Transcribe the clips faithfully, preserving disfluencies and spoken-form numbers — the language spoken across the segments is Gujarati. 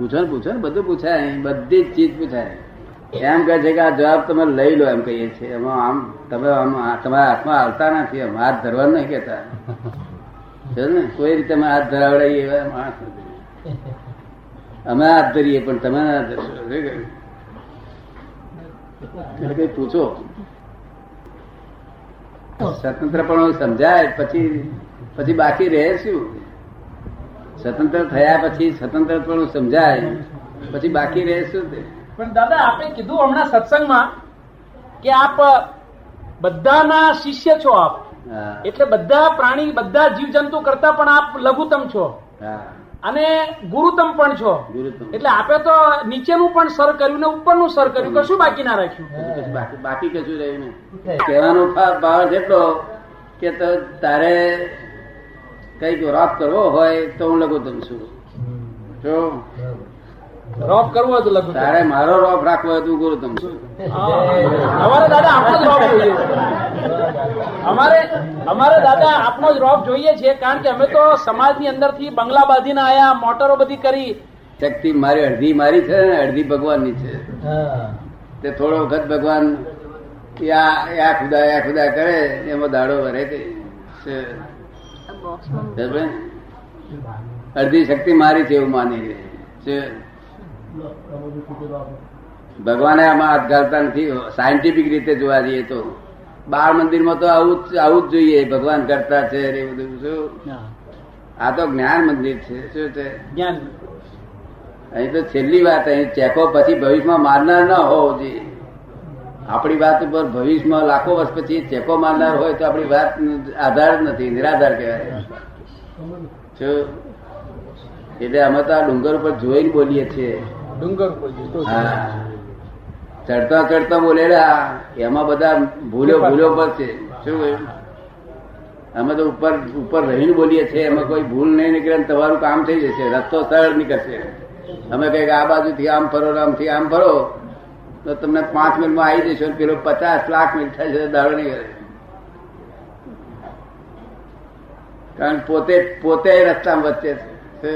પૂછો ને પૂછો ને બધું પૂછાય, બધી જ ચીજ પૂછાય. એમ કહે છે કે આ જવાબ તમે લઈ લો એમ કહીએ છીએ. એમાં આમ તમે આમ તમારા હાથમાં હાલતા નથી, એમ હાથ ધરવા નહીં કહેતા ને, કોઈ રીતે અમે હાથ ધરાવડાવીએ એવા માણસ નથી. અમે હાથ ધરીએ પણ તમે ના ધરશો. એટલે કઈ પૂછો, સ્વતંત્ર પણ સમજાય પછી પછી બાકી રહે શું? સ્વતંત્ર થયા પછી સ્વતંત્ર પણ સમજાય પછી બાકી રહે શું? પણ દાદા આપણે કીધું હમણાં સત્સંગમાં કે આપ બધાના શિષ્ય છો, આપ એટલે બધા પ્રાણી બધા જીવજંતુ કરતા પણ આપ લઘુત્તમ છો અને ગુરુત્તમ પણ છો. એટલે આપે તો નીચેનું પણ સર કર્યું ને ઉપરનું સર કર્યું, કશું બાકી ના રાખ્યું. બાકી કશું રહ્યું ને. કહેવાનો ભાવ એટલો કે તારે કઈક રોપ કરવો હોય તો હું લઘુત્તમ છું, જો રોપ કરવો હોય તો લઘુત્તમ, તારે મારો રોપ રાખવો હોય તો હું ગુરુત્તમ છું. અમારે દાદા આપણો જ રોપ જોઈએ, અમારે અમારે દાદા આપણો જ રોપ જોઈએ છે. કારણ કે અમે તો સમાજની અંદરથી બંગલા બાંધીને આયા, મોટરો બધી કરી. શક્તિ મારી અડધી મારી છે ને અડધી ભગવાનની છે. તે થોડો વખત ભગવાન યા ખુદા યા ખુદા કરે એમાં દાડો વરે છે. અડધી શક્તિ મારી છે એવું માની છે. ભગવાને આમાં હાથ ઘાલતા નથી. સાયન્ટિફિક રીતે જોવા જઈએ તો બાળ મંદિરમાં તો આવું આવું જ જોઈએ, ભગવાન કરતા છે એ બધું. શું આ તો જ્ઞાન મંદિર છે? શું છે જ્ઞાન? અહીં તો છેલ્લી વાત, અહીં ચેકો પછી ભવિષ્યમાં મારનાર ના હોવો જોઈએ. આપણી વાત ઉપર ભવિષ્યમાં લાખો વર્ષ પછી ચેકો મારનાર હોય તો આપણી વાત આધાર નથી, નિરાધાર કહેવાય. એટલે અમે તો આ ડુંગર ઉપર જોઈને બોલીએ છીએ. ડુંગર ચડતા ચડતા બોલેલા એમાં બધા ભૂલો ભૂલો પર છે. શું કહ્યું? અમે તો ઉપર ઉપર રહીને બોલીએ છીએ, એમાં કોઈ ભૂલ નહીં નીકળે ને તમારું કામ થઈ જશે, રસ્તો સરળ નીકળશે. અમે કહીએ આ બાજુથી આમ ફરો આમથી આમ ફરો તો તમને પાંચ મિનિટમાં આવી જશો, પેલો પચાસ લાખ મિનિટ થાય છે દાડો નહીં કરે. કારણ પોતે પોતે રસ્તામાં વચ્ચે છે,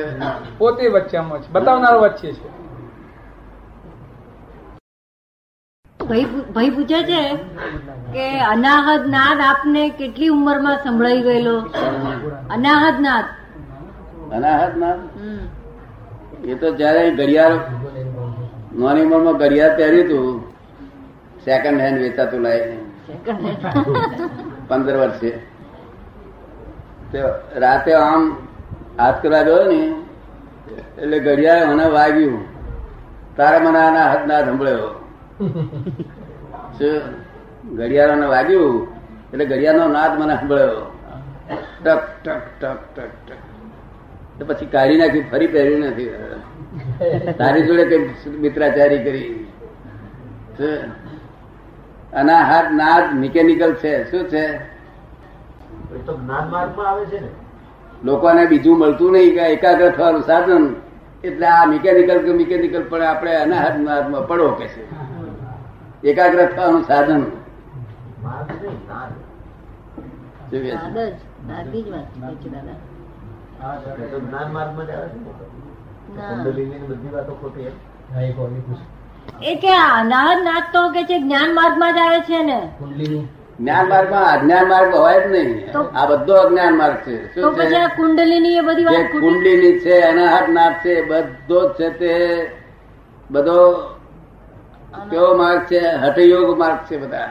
પોતે વચ્ચેમાં છે, બતાવનારો વચ્ચે છે. ભાઈ પૂછે છે કે અનાહદ નાદ આપને કેટલી ઉંમરમાં સંભળાઈ ગયેલો? અનાહદ નાદ, અનાહદ નાદ એ તો જયારે ઘડિયાળ નાની ઉંમરમાં ઘડિયાળ પહેર્યું હતું, સેકન્ડ હેન્ડ વેચાતું લાવીને પંદર વર્ષે રાતે આમ હાથ કરવા ગયો ને એટલે ઘડિયાળ મને વાગ્યું, તારે મને આના હાથ ના સંભળાયો. શું ઘડિયાળ મને વાગ્યું એટલે ઘડિયાળનો નાદ મને સંભળાયો, ટક ટક ટક ટક ટક. પછી કાઢી નાખ્યું, ફરી પહેર્યું નથી. તારી જોડે કઈ મિત્રાચારી કરી? અનાહત નાદ મિકેનિકલ છે. શું છે? લોકોને બીજું મળતું નહીં, એકાગ્ર થવાનું સાધન એટલે આ મિકેનિકલ કે મિકેનિકલ, પણ આપણે અનાહત નાદમાં પડો કે છે એકાગ્ર થવાનું સાધન. જ્ઞાન માર્ગ માં જ આવે છે ને? જ્ઞાન માર્ગ માં અજ્ઞાન માર્ગ હોય જ નહીં, આ બધો અજ્ઞાન માર્ગ છે. તો પછી આ કુંડલીની એ બધી વાત, કુંડલીની છે, અનાહત નાદ છે, બધો જ છે તે બધો કેવો માર્ગ છે? હઠયોગ માર્ગ છે. બધા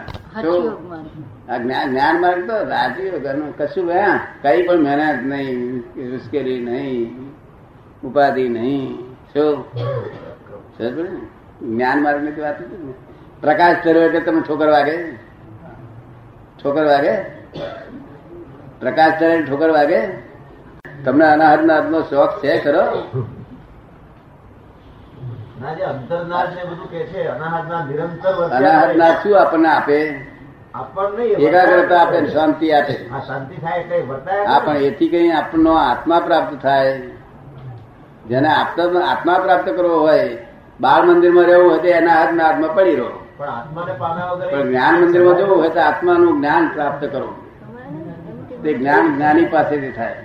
આ જ્ઞાન માર્ગ તો રાજીવ કશું ગયા, કઈ પણ મહેનત નહીં, મુશ્કેલી નહીં, ઉપાધિ નહીં. શું જ્ઞાન માર્ગ ની વાત હતી ને? પ્રકાશ કર્યો એટલે તમે ઠોકર વાગે, ઠોકર વાગે, પ્રકાશ કર્યો ઠોકર વાગે. તમને અનાહત નાદ નો શોખ છે ખરો? અનાહત નાદ શું આપણને આપે? એકાગ્રતા આપે, શાંતિ આપે. શાંતિ થાય એટલે વર્તાય પણ એથી કઈ આપણનો આત્મા પ્રાપ્ત થાય. જેને આત્મા પ્રાપ્ત કરવો હોય, બાળ મંદિરમાં રહેવું હોય તો એના હાથમાં આત્મા પડી રહો. પણ જ્ઞાન મંદિરમાં જવું હોય તો આત્માનું જ્ઞાન પ્રાપ્ત કરો. તે જ્ઞાન જ્ઞાની પાસેથી થાય.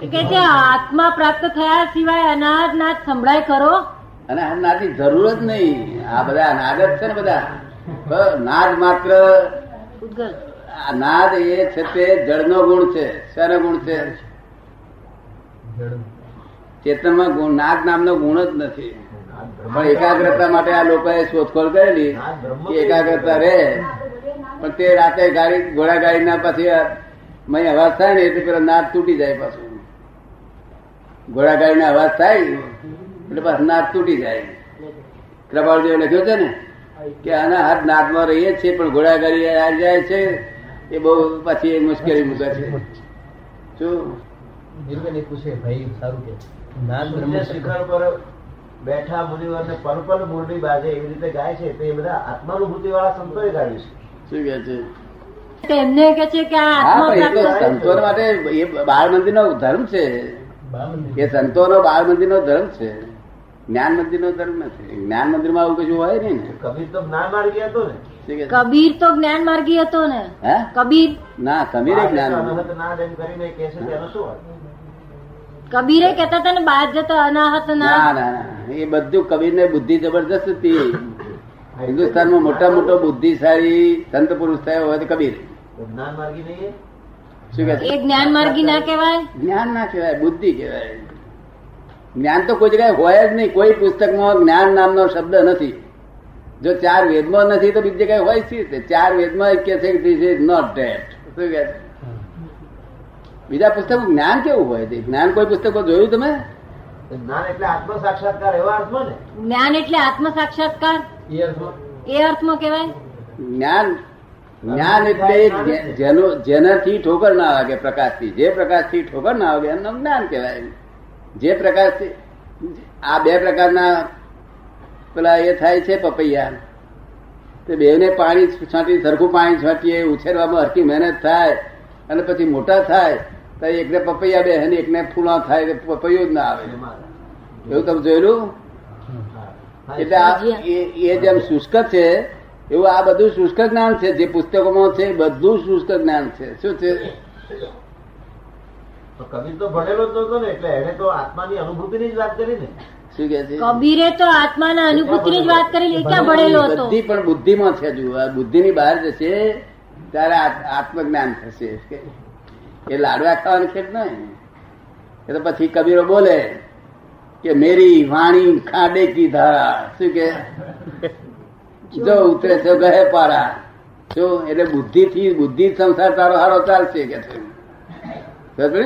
કે જે આત્મા પ્રાપ્ત થયા સિવાય અનાદ નાદ સંભળાય ખરો? અને આ નાદની જરૂર જ નહીં, આ બધા નાદ જ છે ને, બધા નાદ માત્ર નાદ એ છે તે જળનો ગુણ છે. શેનો ગુણ છે? ચેતનમાં ગુણ નાદ નામનો ગુણ જ નથી. પણ એકાગ્રતા માટે આ લોકોએ શોધખોળ કરેલી કે એકાગ્રતા રે, પણ તે રાતે ગાડી ઘોડા ગાડીના પછી મય અવાજ થાય ને એટલે પેલો નાદ તૂટી જાય. પાછું ઘોડા ગાડીનો અવાજ થાય એટલે પાછું નાદ તૂટી જાય. કૃપાળદેવ લખ્યો છે ને કે આના હાથ નાદમાં રહીએ છીએ પણ ઘોડા ગાડી આ જાય છે, એ બહુ પાછી એ મુશ્કેલી મૂકે છે. શું પૂછે ભાઈ સારું કે નાદ બ્રહ્મશિખર પર બેઠા મુનિવરને પલ પલ મોરડી બાજે એવી રીતે ગાય છે તો એ બધા આત્માનુભૂતિ વાળા સંતોએ ગાયું છે. શું કે છે એમને કે છે કે આત્મા સંતો માટે એ બાળ મંદિર નો ધર્મ છે, એ સંતો નો બાળ મંદિર નો ધર્મ છે, જ્ઞાન મંદિર નો ધર્મ નથી. જ્ઞાન મંદિર માં આવું કશું હોય નહીં. કબીર તો જ્ઞાન માર્ગી હતો ને, કબીર તો જ્ઞાન માર્ગી હતો ને. હે કબીર ના, કબીર કરીને કે છે તેનો શું હોય? કબીરે કેતા હતા ને બહાર જતા અનાહત ના ના એ બધું કબીર ને બુદ્ધિ જબરજસ્ત હતી. હિન્દુસ્તાનમાં મોટા મોટો બુદ્ધિશાળી સંત પુરુષ થયો હોય તો કબીર. જ્ઞાન માર્ગી નહીં, શું કે જ્ઞાન માર્ગી ના કહેવાય, જ્ઞાન ના કહેવાય, બુદ્ધિ કહેવાય. જ્ઞાન તો કોઈ જગ્યાએ હોય જ નહીં, કોઈ પુસ્તકમાં જ્ઞાન નામનો શબ્દ નથી. જો ચાર વેદમાં નથી તો બીજી જગ્યાએ હોય છે. ચાર વેદમાં કે છે ધીસ ઇઝ નોટ ધેટ. શું કે બીજા પુસ્તક જ્ઞાન કેવું હોય? જ્ઞાન કોઈ પુસ્તક જોયું તમે? જ્ઞાન એટલે આત્મ સાક્ષાત્કાર એવા અર્થમાં ને? જ્ઞાન એટલે આત્મ સાક્ષાત્કાર એ અર્થમાં કહેવાય જ્ઞાન. જ્ઞાન એટલે જેનો જેનાથી ઠોકર ના વાગે, પ્રકાશથી, જે પ્રકાશથી ઠોકર ના વાગે એમનું જ્ઞાન કહેવાય. જે પ્રકાશથી આ બે પ્રકારના પેલા એ થાય છે પપૈયા, તે બેને પાણી છાંટી સરખું પાણી છાંટીએ, ઉછેરવામાં હરકી મહેનત થાય અને પછી મોટા થાય તો એકને પપૈયા બે અને એકને ફૂલા થાય, પપૈયો જ ના આવે. એવું તમે જોયેલું? એટલે એ જેમ શુષ્ક છે એવું આ બધું શુષ્ક જ્ઞાન છે. જે પુસ્તકોમાં છે બધું શુષ્ક જ્ઞાન છે. શું છે? કબીર તો ભણેલો જ નતો ને, એટલે એને તો આત્માની અનુભૂતિની જ વાત કરી ને. શું કે છે? કબીરે તો આત્માના અનુભૂતિની જ વાત કરી, ક્યાં ભણેલો હતો? બુદ્ધિ, પણ બુદ્ધિમાં છે. જો આ બુદ્ધિની બહાર જશે ત્યારે આત્મજ્ઞાન થશે. એ લાડવા ખાવાનું છે ને, એ તો પછી કબીરો બોલે કે મેરી વાણી ખાડે કી ધારા. શું કે? જો ઉતરે તો ગહે પારા. શું એટલે બુદ્ધિથી બુદ્ધિ સંસાર તારો હારો ચાલશે કે સમજે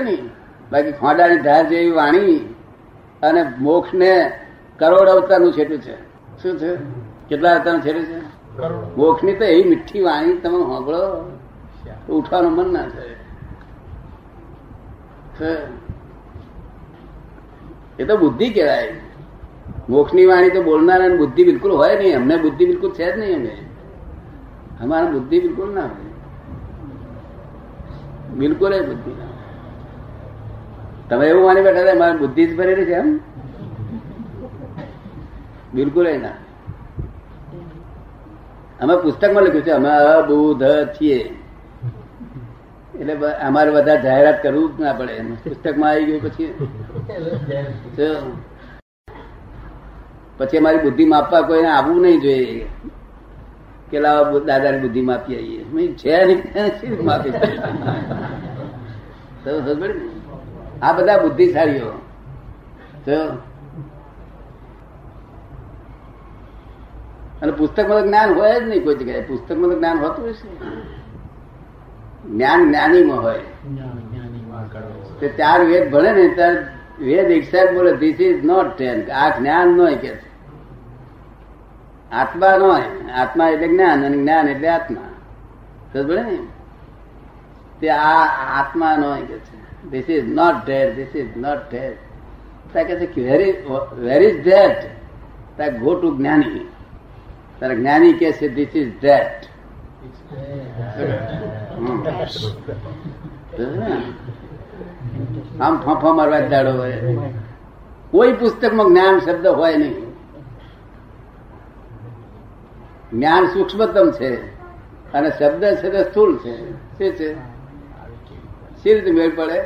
ને. બાકી ખોડાની ધાર જેવી વાણી અને મોક્ષ ને કરોડ અવતારનું છેટું છે. શું છે? કેટલા અવતારનું છેટું છે? મોક્ષ ની તો એવી મીઠી વાણી તમે સાંભળો ઉઠવાનું મન ના થાય. એ તો બુદ્ધિ કહેવાય. મોક્ષ ની વાણી તો બોલનાર અને બુદ્ધિ બિલકુલ હોય નહીં. અમને બુદ્ધિ બિલકુલ છે જ નહીં. અમે અમારે બુદ્ધિ બિલકુલ ના હોય, બિલકુલ એ બુદ્ધિ ના હોય. તમે એવું માની બેઠા હતા મારી બુદ્ધિ જ ભરેલી છે એમ? બિલકુલ એ ના. અમે પુસ્તકમાં લખ્યું છે અમે અબુધ છીએ, એટલે અમારે બધા જાહેરાત કરવું જ ના પડે. પુસ્તકમાં આવી ગયું પછી પછી અમારી બુદ્ધિ માપવા કોઈને આવવું નહીં જોઈએ કે લાવ દાદાની બુદ્ધિ માપી આવીએ. છે નહીં માપી આ બધા બુદ્ધિશાળીઓ. અને પુસ્તકમાં તો જ્ઞાન હોય જ નહીં કોઈ જગ્યાએ. પુસ્તકમાં તો જ્ઞાન હોતું હશે. જ્ઞાન જ્ઞાનીમાં હોય. ચાર વેદ ભણે ને ત્યારે વેદ એક સાઈડ બોલે ધીસ ઇઝ નોટ ધેટ. આ જ્ઞાન નો કે આત્મા નો, આત્મા એટલે જ્ઞાન અને જ્ઞાન એટલે આત્મા. તો ભણે ને તે આ આત્મા નો કે છે this is not that, this is not that. ત્યાં કે છે વેર ઇઝ ધેટ, ત્યાં ગો ટુ જ્ઞાની. તારે જ્ઞાની કે છે ધીસ ઇઝ ધેટ. આમ ફાંફા મારવા દાડો હોય. કોઈ પુસ્તકમાં જ્ઞાન શબ્દ હોય નહીં. જ્ઞાન સૂક્ષ્મતમ છે અને શબ્દ છે તે સ્થૂળ છે. શું છે? સી રીતે મેળ પડે?